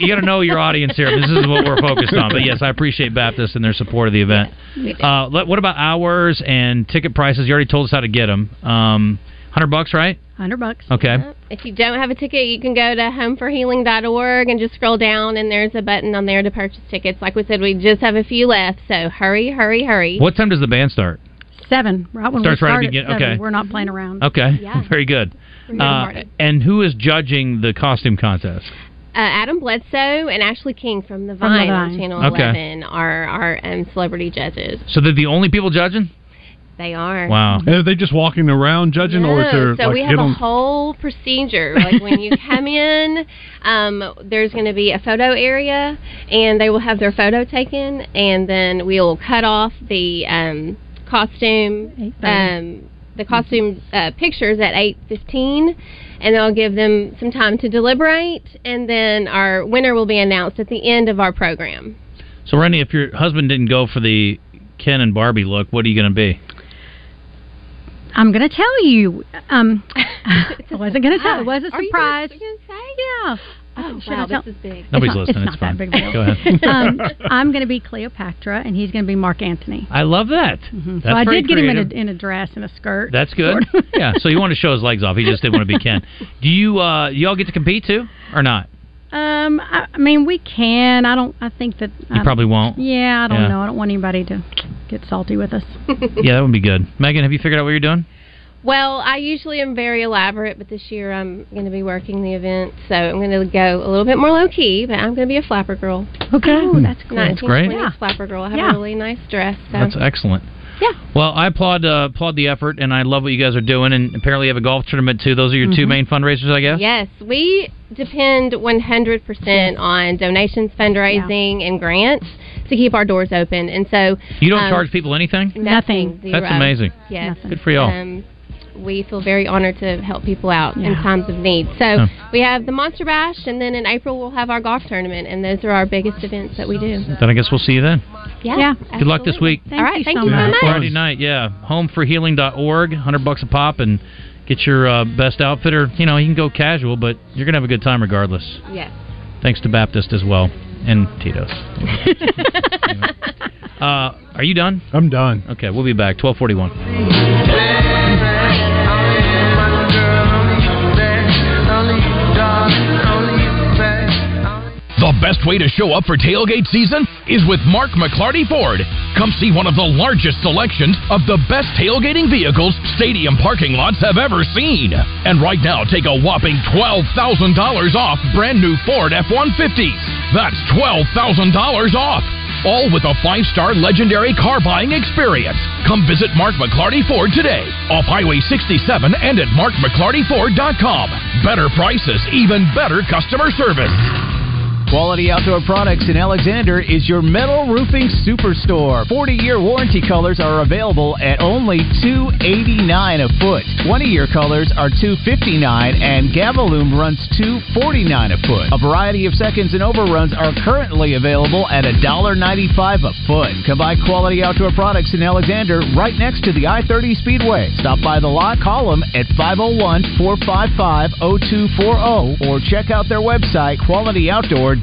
You got to know your audience here. This is what we're focused on. But, yes, I appreciate Baptist and their support of the event. Yes, what about hours and ticket prices? You already told us how to get them. $100, right? $100. Okay. Yeah. If you don't have a ticket, you can go to homeforhealing.org and just scroll down, and there's a button on there to purchase tickets. Like we said, we just have a few left, so hurry. What time does the band start? 7. Right when we start at 7. Okay. We're not playing around. Okay. Yeah. Very good. And who is judging the costume contest? Adam Bledsoe and Ashley King from The Vine on Channel 11 are our celebrity judges. So they're the only people judging? They are. Wow. And are they just walking around judging? No, or is there, so we have a whole procedure. Like when you come in, there's going to be a photo area, and they will have their photo taken, and then we'll cut off the costume pictures at 8:15, and I'll give them some time to deliberate, and then our winner will be announced at the end of our program. So, Randy, if your husband didn't go for the Ken and Barbie look, what are you going to be? I'm going to tell you. I wasn't going to tell. It was a surprise. Are you going to say? Yeah. Oh, wow, this is big. Nobody's listening. It's fine. That big deal. Go ahead. I'm going to be Cleopatra, and he's going to be Mark Antony. I love that. Mm-hmm. So I did get creative. Him in a dress and a skirt. That's good. Sort of. Yeah, so you want to show his legs off. He just didn't want to be Ken. Do you y'all get to compete, too, or not? I mean, we can. I think that... You probably won't. Yeah, I don't know. I don't want anybody to get salty with us. Yeah, that would be good. Megan, have you figured out what you're doing? Well, I usually am very elaborate, but this year I'm going to be working the event, so I'm going to go a little bit more low-key, but I'm going to be a flapper girl. Okay. Oh, that's cool. That's great. Yeah. Flapper girl. I have a really nice dress. So. That's excellent. Yeah. Well, I applaud the effort, and I love what you guys are doing, and apparently you have a golf tournament, too. Those are your two main fundraisers, I guess? Yes. We depend 100% on donations, fundraising, and grants to keep our doors open. And so you don't charge people anything? Nothing. That's amazing. Yes. Nothing. Good for y'all. We feel very honored to help people out in times of need. So we have the Monster Bash, and then in April we'll have our golf tournament, and those are our biggest events that we do. Then I guess we'll see you then. Yeah. Good luck this week. Thank you so much. Friday night, homeforhealing.org, $100 a pop, and get your best outfit, or, you know, you can go casual, but you're going to have a good time regardless. Yes. Thanks to Baptist as well, and Tito's. Anyway. Are you done? I'm done. Okay, we'll be back, 12:41. The best way to show up for tailgate season is with Mark McLarty Ford. Come see one of the largest selections of the best tailgating vehicles stadium parking lots have ever seen. And right now, take a whopping $12,000 off brand new Ford F-150s. That's $12,000 off, all with a five-star legendary car buying experience. Come visit Mark McLarty Ford today, off Highway 67 and at markmclartyford.com. Better prices, even better customer service. Quality Outdoor Products in Alexander is your metal roofing superstore. 40-year warranty colors are available at only $289 a foot. 20-year colors are $259, and Gaviloom runs $249 a foot. A variety of seconds and overruns are currently available at $1.95 a foot. Come buy Quality Outdoor Products in Alexander, right next to the I-30 Speedway. Stop by the lot, call them at 501-455-0240, or check out their website, qualityoutdoor.com.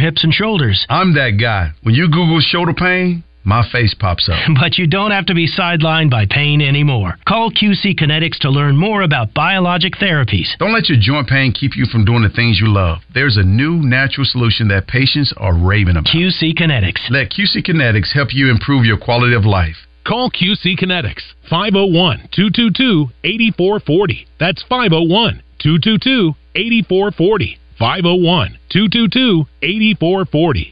hips and shoulders. I'm that guy. When you Google shoulder pain, my face pops up. But you don't have to be sidelined by pain anymore. Call QC Kinetics to learn more about biologic therapies. Don't let your joint pain keep you from doing the things you love. There's a new natural solution that patients are raving about. QC Kinetics. Let QC Kinetics help you improve your quality of life. Call QC Kinetics, 501-222-8440. That's 501-222-8440. 501-222-8440.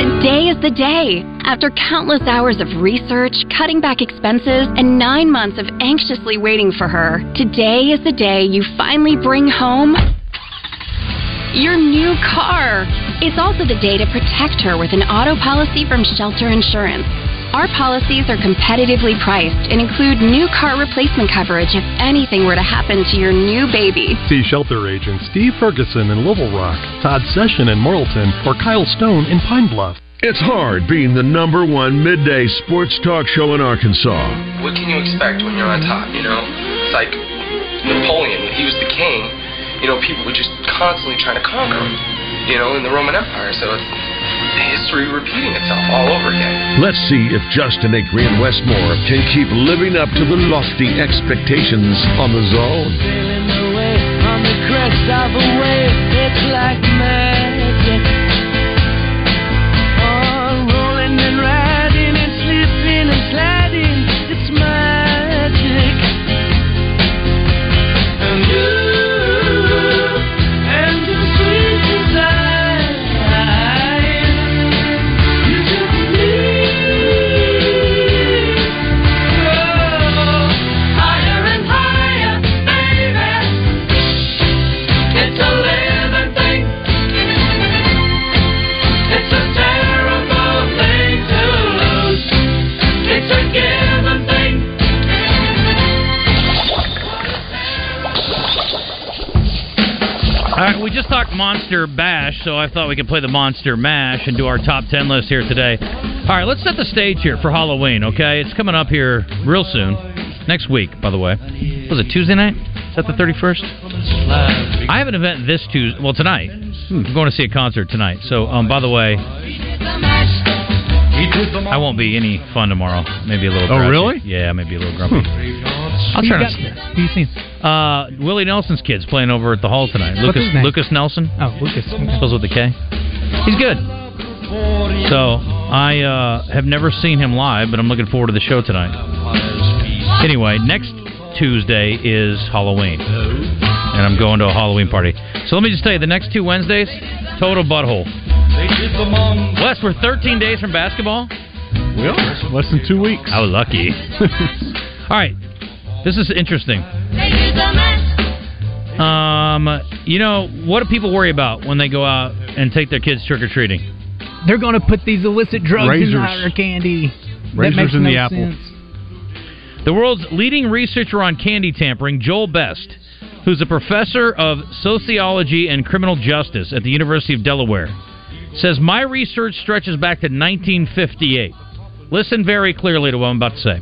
Today is the day. After countless hours of research, cutting back expenses, and 9 months of anxiously waiting for her, today is the day you finally bring home your new car. It's also the day to protect her with an auto policy from Shelter Insurance. Our policies are competitively priced and include new car replacement coverage if anything were to happen to your new baby. See Shelter agents Steve Ferguson in Little Rock, Todd Session in Morrilton, or Kyle Stone in Pine Bluff. It's hard being the number one midday sports talk show in Arkansas. What can you expect when you're on top, you know? It's like Napoleon, when he was the king, you know, people were just constantly trying to conquer him, you know, in the Roman Empire, so it's history repeating itself all over again. Let's see if Justin Acri and Westmore can keep living up to the lofty expectations on the Zone. Sailing away on the crest of a wave, it's like magic. Oh, rolling and riding and slipping and sliding, it's magic. And you and your sweet desire. right, we just talked Monster Bash, so I thought we could play the Monster Mash and do our top 10 list here today. All right, let's set the stage here for Halloween, okay? It's coming up here real soon. Next week, by the way. Was it Tuesday night? Is that the 31st? I have an event this Tuesday. Well, tonight. I'm going to see a concert tonight. So, by the way, I won't be any fun tomorrow. Maybe a little grumpy. Oh, really? Yeah, maybe a little grumpy. I'll try to... Who you seen? Willie Nelson's kid's playing over at the Hall tonight. Lucas Nelson. Oh, Lucas. Okay. Spells with a K. He's good. So, I have never seen him live, but I'm looking forward to the show tonight. Anyway, next Tuesday is Halloween. And I'm going to a Halloween party. So let me just tell you, the next two Wednesdays, total butthole. Wes, we're 13 days from basketball? Well, less than 2 weeks. How lucky. All right. This is interesting. You know, what do people worry about when they go out and take their kids trick-or-treating? They're going to put these illicit drugs in our candy. Razors in the apple. The world's leading researcher on candy tampering, Joel Best, who's a professor of sociology and criminal justice at the University of Delaware, says, my research stretches back to 1958. Listen very clearly to what I'm about to say.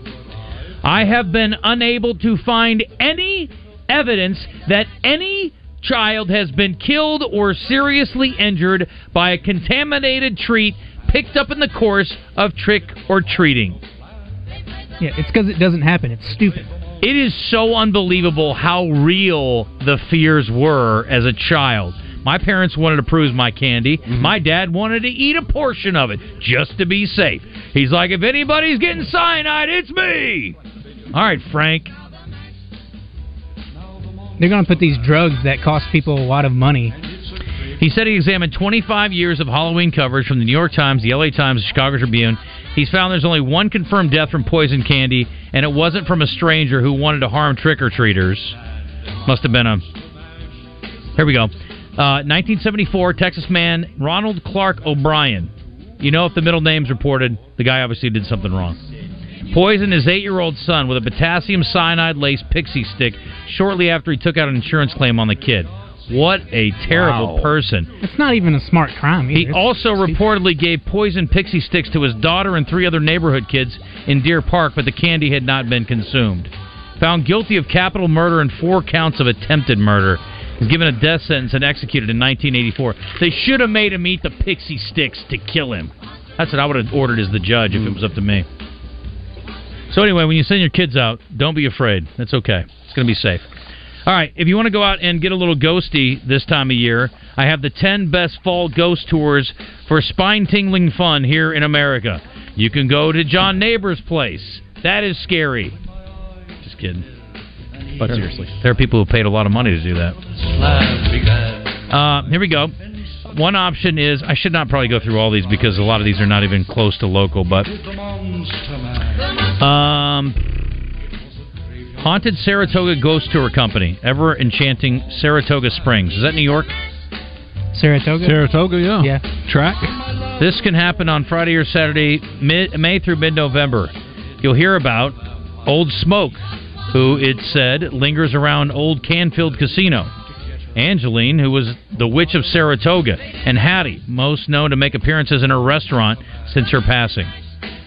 I have been unable to find any evidence that any child has been killed or seriously injured by a contaminated treat picked up in the course of trick-or-treating. Yeah, it's because it doesn't happen. It's stupid. It is so unbelievable how real the fears were as a child. My parents wanted to bruise my candy. Mm-hmm. My dad wanted to eat a portion of it just to be safe. He's like, if anybody's getting cyanide, it's me. All right, Frank. They're going to put these drugs that cost people a lot of money. He said he examined 25 years of Halloween coverage from the New York Times, the LA Times, the Chicago Tribune. He's found there's only one confirmed death from poison candy, and it wasn't from a stranger who wanted to harm trick-or-treaters. Must have been a... Here we go. 1974, Texas man Ronald Clark O'Brien. You know, if the middle name's reported, the guy obviously did something wrong. Poisoned his 8-year-old son with a potassium cyanide-laced pixie stick shortly after he took out an insurance claim on the kid. What a terrible person. It's not even a smart crime either. He also reportedly gave poisoned pixie sticks to his daughter and 3 other neighborhood kids in Deer Park, but the candy had not been consumed. Found guilty of capital murder and 4 counts of attempted murder. He's given a death sentence and executed in 1984. They should have made him eat the pixie sticks to kill him. That's what I would have ordered as the judge if it was up to me. So anyway, when you send your kids out, don't be afraid. That's okay. It's going to be safe. All right, if you want to go out and get a little ghosty this time of year, I have the 10 best fall ghost tours for spine-tingling fun here in America. You can go to John Neighbor's place. That is scary. Just kidding. But seriously. There are people who paid a lot of money to do that. Here we go. One option is, I should not probably go through all these because a lot of these are not even close to local, but... Haunted Saratoga Ghost Tour Company. Ever enchanting Saratoga Springs. Is that New York? Saratoga? Saratoga, yeah. Track. This can happen on Friday or Saturday, May through mid-November. You'll hear about Old Smoke, who it said lingers around Old Canfield Casino. Angeline, who was the Witch of Saratoga. And Hattie, most known to make appearances in her restaurant since her passing.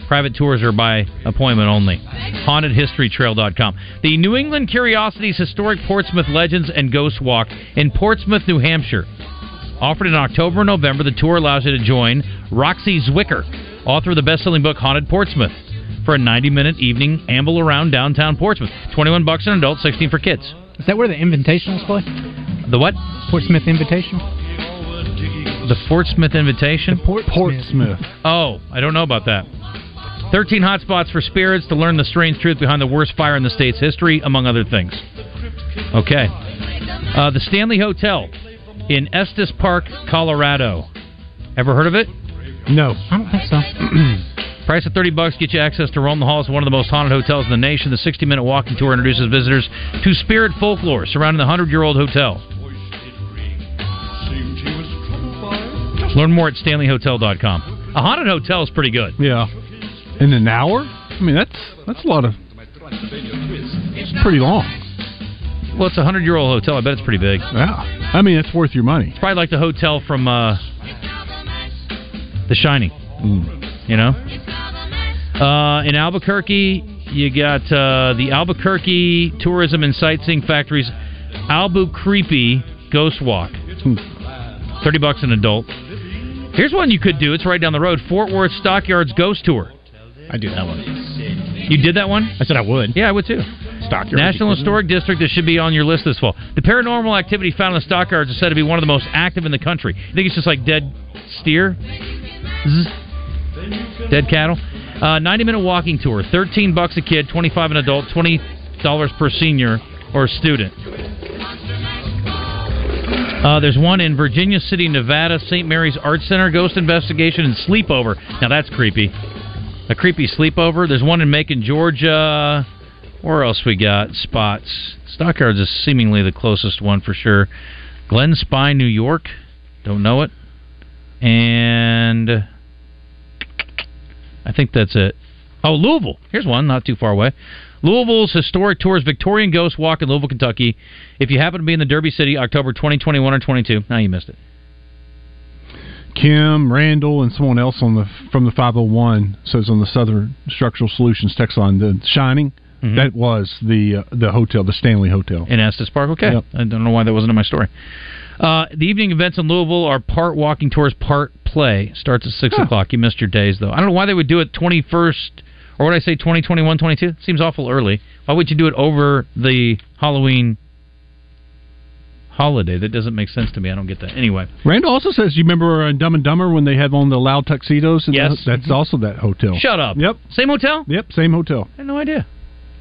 Private tours are by appointment only. HauntedHistoryTrail.com. The New England Curiosities Historic Portsmouth Legends and Ghost Walk in Portsmouth, New Hampshire. Offered in October and November, the tour allows you to join Roxy Zwicker, author of the best-selling book Haunted Portsmouth, for a 90-minute evening amble around downtown Portsmouth. $21 an adult, $16 for kids. Is that where the Invitationals play? The what? Portsmouth Invitational. The Portsmouth Invitation? The Portsmouth. Oh, I don't know about that. 13 hotspots for spirits to learn the strange truth behind the worst fire in the state's history, among other things. Okay. The Stanley Hotel in Estes Park, Colorado. Ever heard of it? No. I don't think so. Price of $30 gets you access to roam the halls of one of the most haunted hotels in the nation. The 60-minute walking tour introduces visitors to spirit folklore surrounding the 100-year-old hotel. Learn more at StanleyHotel.com. A haunted hotel is pretty good. Yeah. In an hour? I mean, that's a lot of... It's pretty long. Well, it's a 100-year-old hotel. I bet it's pretty big. Yeah. I mean, it's worth your money. It's probably like the hotel from The Shining. You know? In Albuquerque, you got the Albuquerque Tourism and Sightseeing Factory's Albuquerque Ghost Walk. $30 an adult. Here's one you could do. It's right down the road. Fort Worth Stockyards Ghost Tour. I do that one. You did that one? I said I would. Yeah, I would too. Stockyards. National Historic District. This should be on your list this fall. The paranormal activity found in the stockyards is said to be one of the most active in the country. You think it's just like dead steer? Dead cattle? 90-minute walking tour. $13 a kid, $25 an adult, $20 per senior or student. There's one in Virginia City, Nevada, St. Mary's Art Center, Ghost Investigation and Sleepover. Now that's creepy. A creepy sleepover. There's one in Macon, Georgia. Where else we got spots? Stockyards is seemingly the closest one for sure. Glen Spy, New York. Don't know it. And I think that's it. Oh, Louisville. Here's one, not too far away. Louisville's Historic Tours Victorian Ghost Walk in Louisville, Kentucky. If you happen to be in the Derby City, October 2021 or 22. Now you missed it. Kim, Randall, and someone else on from the 501 says on the Southern Structural Solutions text line, The Shining. Mm-hmm. That was the hotel, the Stanley Hotel. In Estes Park? Okay. Yep. I don't know why that wasn't in my story. The evening events in Louisville are part walking tours, part play. Starts at 6 o'clock. You missed your days, though. I don't know why they would do it 21st, or would I say 20, 21, 22? Seems awful early. Why would you do it over the Halloween holiday? That doesn't make sense to me. I don't get that. Anyway. Rand also says, you remember in Dumb and Dumber when they have on the loud tuxedos? Yes. That's also that hotel. Shut up. Yep. Same hotel? Yep, same hotel. I had no idea.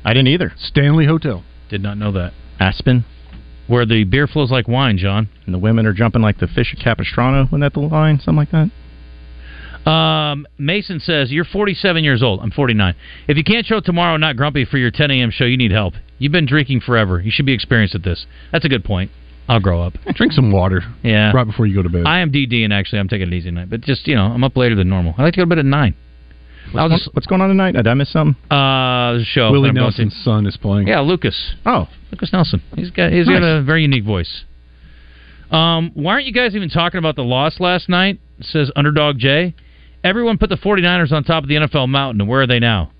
I didn't either. Stanley Hotel. Did not know that. Aspen. Where the beer flows like wine, John. And the women are jumping like the fish at Capistrano. Wasn't that the line? Something like that? Mason says, you're 47 years old. I'm 49. If you can't show up tomorrow not grumpy for your 10 a.m. show, you need help. You've been drinking forever. You should be experienced at this. That's a good point. I'll grow up. Drink some water. Yeah. Right before you go to bed. I am DDing, actually. I'm taking it easy tonight. But just, you know, I'm up later than normal. I like to go to bed at 9. What's going on tonight? Did I miss something? There's a show. Willie Nelson's son is playing. Yeah, Lucas. Oh. Lucas Nelson. He's got a very unique voice. Why aren't you guys even talking about the loss last night? It says Underdog Jay. Everyone put the 49ers on top of the NFL mountain. Where are they now?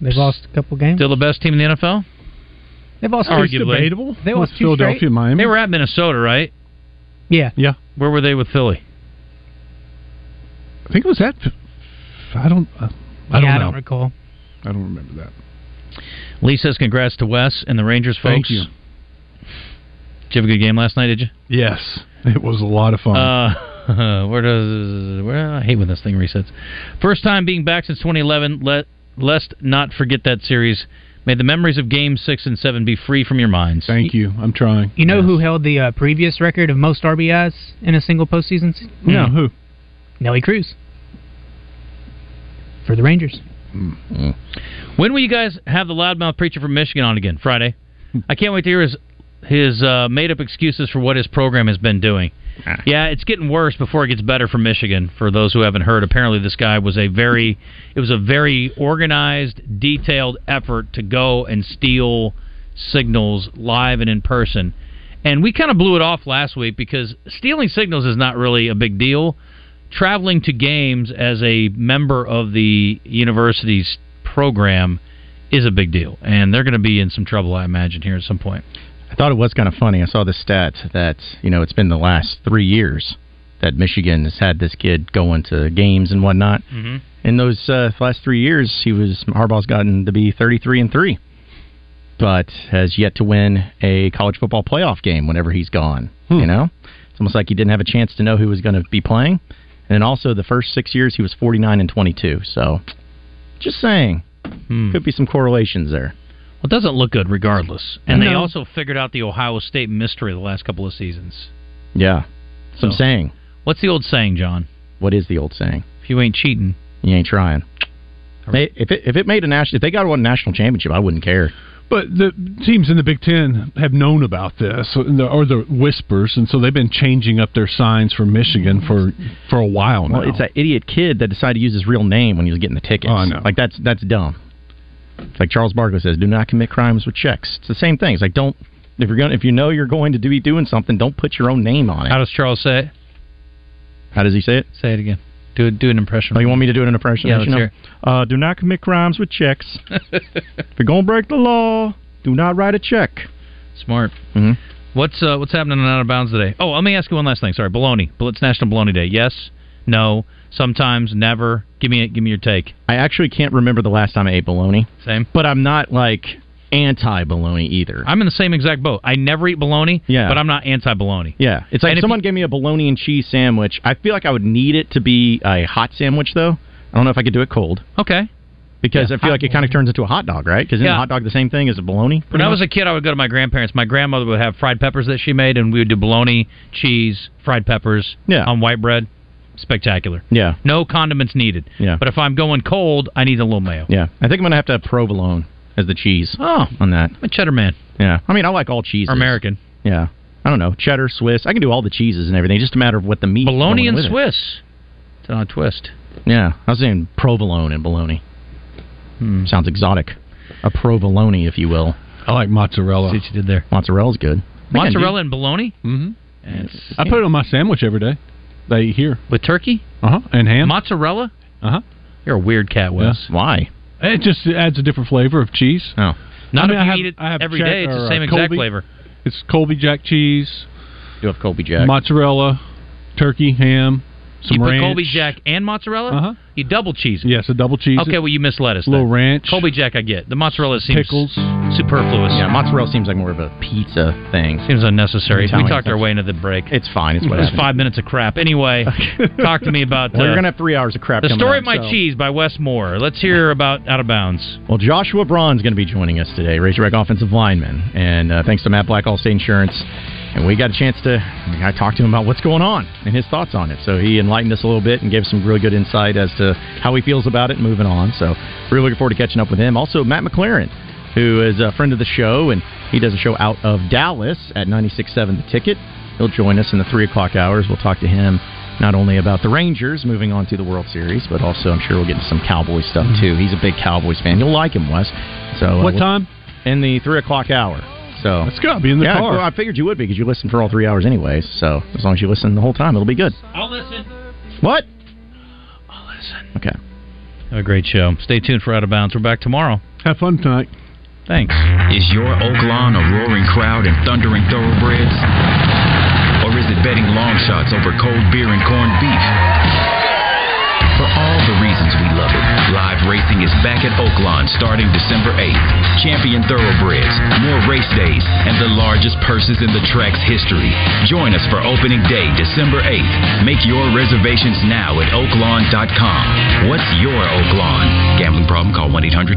They've lost a couple games. Still the best team in the NFL? They've lost two straight. Debatable. They lost Philadelphia, straight. Miami. They were at Minnesota, right? Yeah. Yeah. Where were they with Philly? I think it was at... I don't know. I don't recall. I don't remember that. Lee says congrats to Wes and the Rangers, folks. Thank you. Did you have a good game last night, did you? Yes. It was a lot of fun. I hate when this thing resets. First time being back since 2011. Lest not forget that series. May the memories of Game 6 and 7 be free from your minds. Thank you. I'm trying. You know who held the previous record of most RBIs in a single postseason? No, who? Nelly Cruz. For the Rangers. Mm-hmm. When will you guys have the loudmouth preacher from Michigan on again? Friday. I can't wait to hear his made-up excuses for what his program has been doing. Yeah, it's getting worse before it gets better for Michigan. For those who haven't heard, apparently this guy was a very organized, detailed effort to go and steal signals live and in person. And we kind of blew it off last week because stealing signals is not really a big deal. Traveling to games as a member of the university's program is a big deal, and they're going to be in some trouble, I imagine, here at some point. I thought it was kind of funny. I saw this stat that, you know, it's been the last 3 years that Michigan has had this kid going to games and whatnot. Mm-hmm. In those last 3 years, Harbaugh's gotten to be 33-3, but has yet to win a college football playoff game whenever he's gone. You know? It's almost like he didn't have a chance to know who was going to be playing. And also, the first 6 years, he was 49-22. So, just saying. Could be some correlations there. Well, it doesn't look good regardless. And they also figured out the Ohio State mystery the last couple of seasons. Yeah. So, some saying. What's the old saying, John? What is the old saying? If you ain't cheating, you ain't trying. Right. If it made a national... If they got one national championship, I wouldn't care. But the teams in the Big Ten have known about this, or the whispers, and so they've been changing up their signs for Michigan for a while now. Well, it's that idiot kid that decided to use his real name when he was getting the tickets. Oh, no. Like, that's dumb. It's like Charles Barkley says, do not commit crimes with checks. It's the same thing. It's like, don't If you know you're going to be doing something, don't put your own name on it. How does Charles say it? How does he say it? Say it again. Do an impression. Oh, you want me to do an impression? Yeah, let's hear it. Do not commit crimes with checks. If you're going to break the law, do not write a check. Smart. Mm-hmm. What's happening on Out of Bounds today? Oh, let me ask you one last thing. Sorry, bologna. It's National Bologna Day. Yes, no, sometimes, never. Give me your take. I actually can't remember the last time I ate bologna. Same. But I'm not, like, anti-bologna either. I'm in the same exact boat. I never eat bologna, but I'm not anti-bologna. Yeah. It's like if someone gave me a bologna and cheese sandwich, I feel like I would need it to be a hot sandwich, though. I don't know if I could do it cold. Okay. Because I feel like it kind of turns into a hot dog, right? Because isn't a hot dog the same thing as a bologna? When I was a kid, I would go to my grandparents. My grandmother would have fried peppers that she made, and we would do bologna, cheese, fried peppers on white bread. Spectacular. Yeah. No condiments needed. Yeah. But if I'm going cold, I need a little mayo. Yeah. I think I'm going to have provolone as the cheese on that. I'm a cheddar man. Yeah. I mean, I like all cheeses. Or American. Yeah. I don't know. Cheddar, Swiss. I can do all the cheeses and everything. It's just a matter of what the meat is. Bologna and Swiss. It's an odd twist. Yeah. I was saying provolone and bologna. Sounds exotic. A provolone, if you will. I like mozzarella. See what you did there. Mozzarella's good. Mozzarella and bologna? Mm-hmm. I put it on my sandwich every day. They eat here. With turkey? Uh-huh. And ham. Mozzarella? Uh-huh. You're a weird cat, Wes. Yeah. Why? It just adds a different flavor of cheese. Oh. I mean, if you eat it every day, it's the same exact flavor. It's Colby Jack cheese. You have Colby Jack. Mozzarella, turkey, ham. You put ranch. Colby Jack and mozzarella? Uh-huh. You double cheese it. Yes, a double cheese. Okay, well, you miss lettuce. A little ranch. Colby Jack, I get. The mozzarella seems pickles. Superfluous. Yeah, mozzarella seems like more of a pizza thing. Seems unnecessary. We talked our way into the break. It's fine. It's what happened. 5 minutes of crap. Anyway, talk to me about... Well, you're going to have 3 hours of crap. The Story of My Cheese by Wes Moore. Let's hear about Out of Bounds. Well, Joshua Braun's going to be joining us today, Razorback offensive lineman. And thanks to Matt Black, Allstate Insurance. And we got a chance to talk to him about what's going on and his thoughts on it. So he enlightened us a little bit and gave some really good insight as to how he feels about it moving on. So really looking forward to catching up with him. Also, Matt McLaren, who is a friend of the show, and he does a show out of Dallas at 96.7 The Ticket. He'll join us in the 3 o'clock hours. We'll talk to him not only about the Rangers moving on to the World Series, but also I'm sure we'll get into some Cowboys stuff, too. He's a big Cowboys fan. You'll like him, Wes. So what time? In the 3 o'clock hour. So it's got to be in the car. Well, I figured you would be because you listen for all 3 hours anyways. So as long as you listen the whole time, it'll be good. I'll listen. What? I'll listen. Okay. Have a great show. Stay tuned for Out of Bounds. We're back tomorrow. Have fun tonight. Thanks. Is your Oaklawn a roaring crowd and thundering thoroughbreds? Or is it betting long shots over cold beer and corned beef? For all the reasons we love it, live racing is back at Oaklawn starting December 8th. Champion thoroughbreds, more race days, and the largest purses in the track's history. Join us for opening day, December 8th. Make your reservations now at oaklawn.com. What's your Oaklawn? Gambling problem? Call 1-800.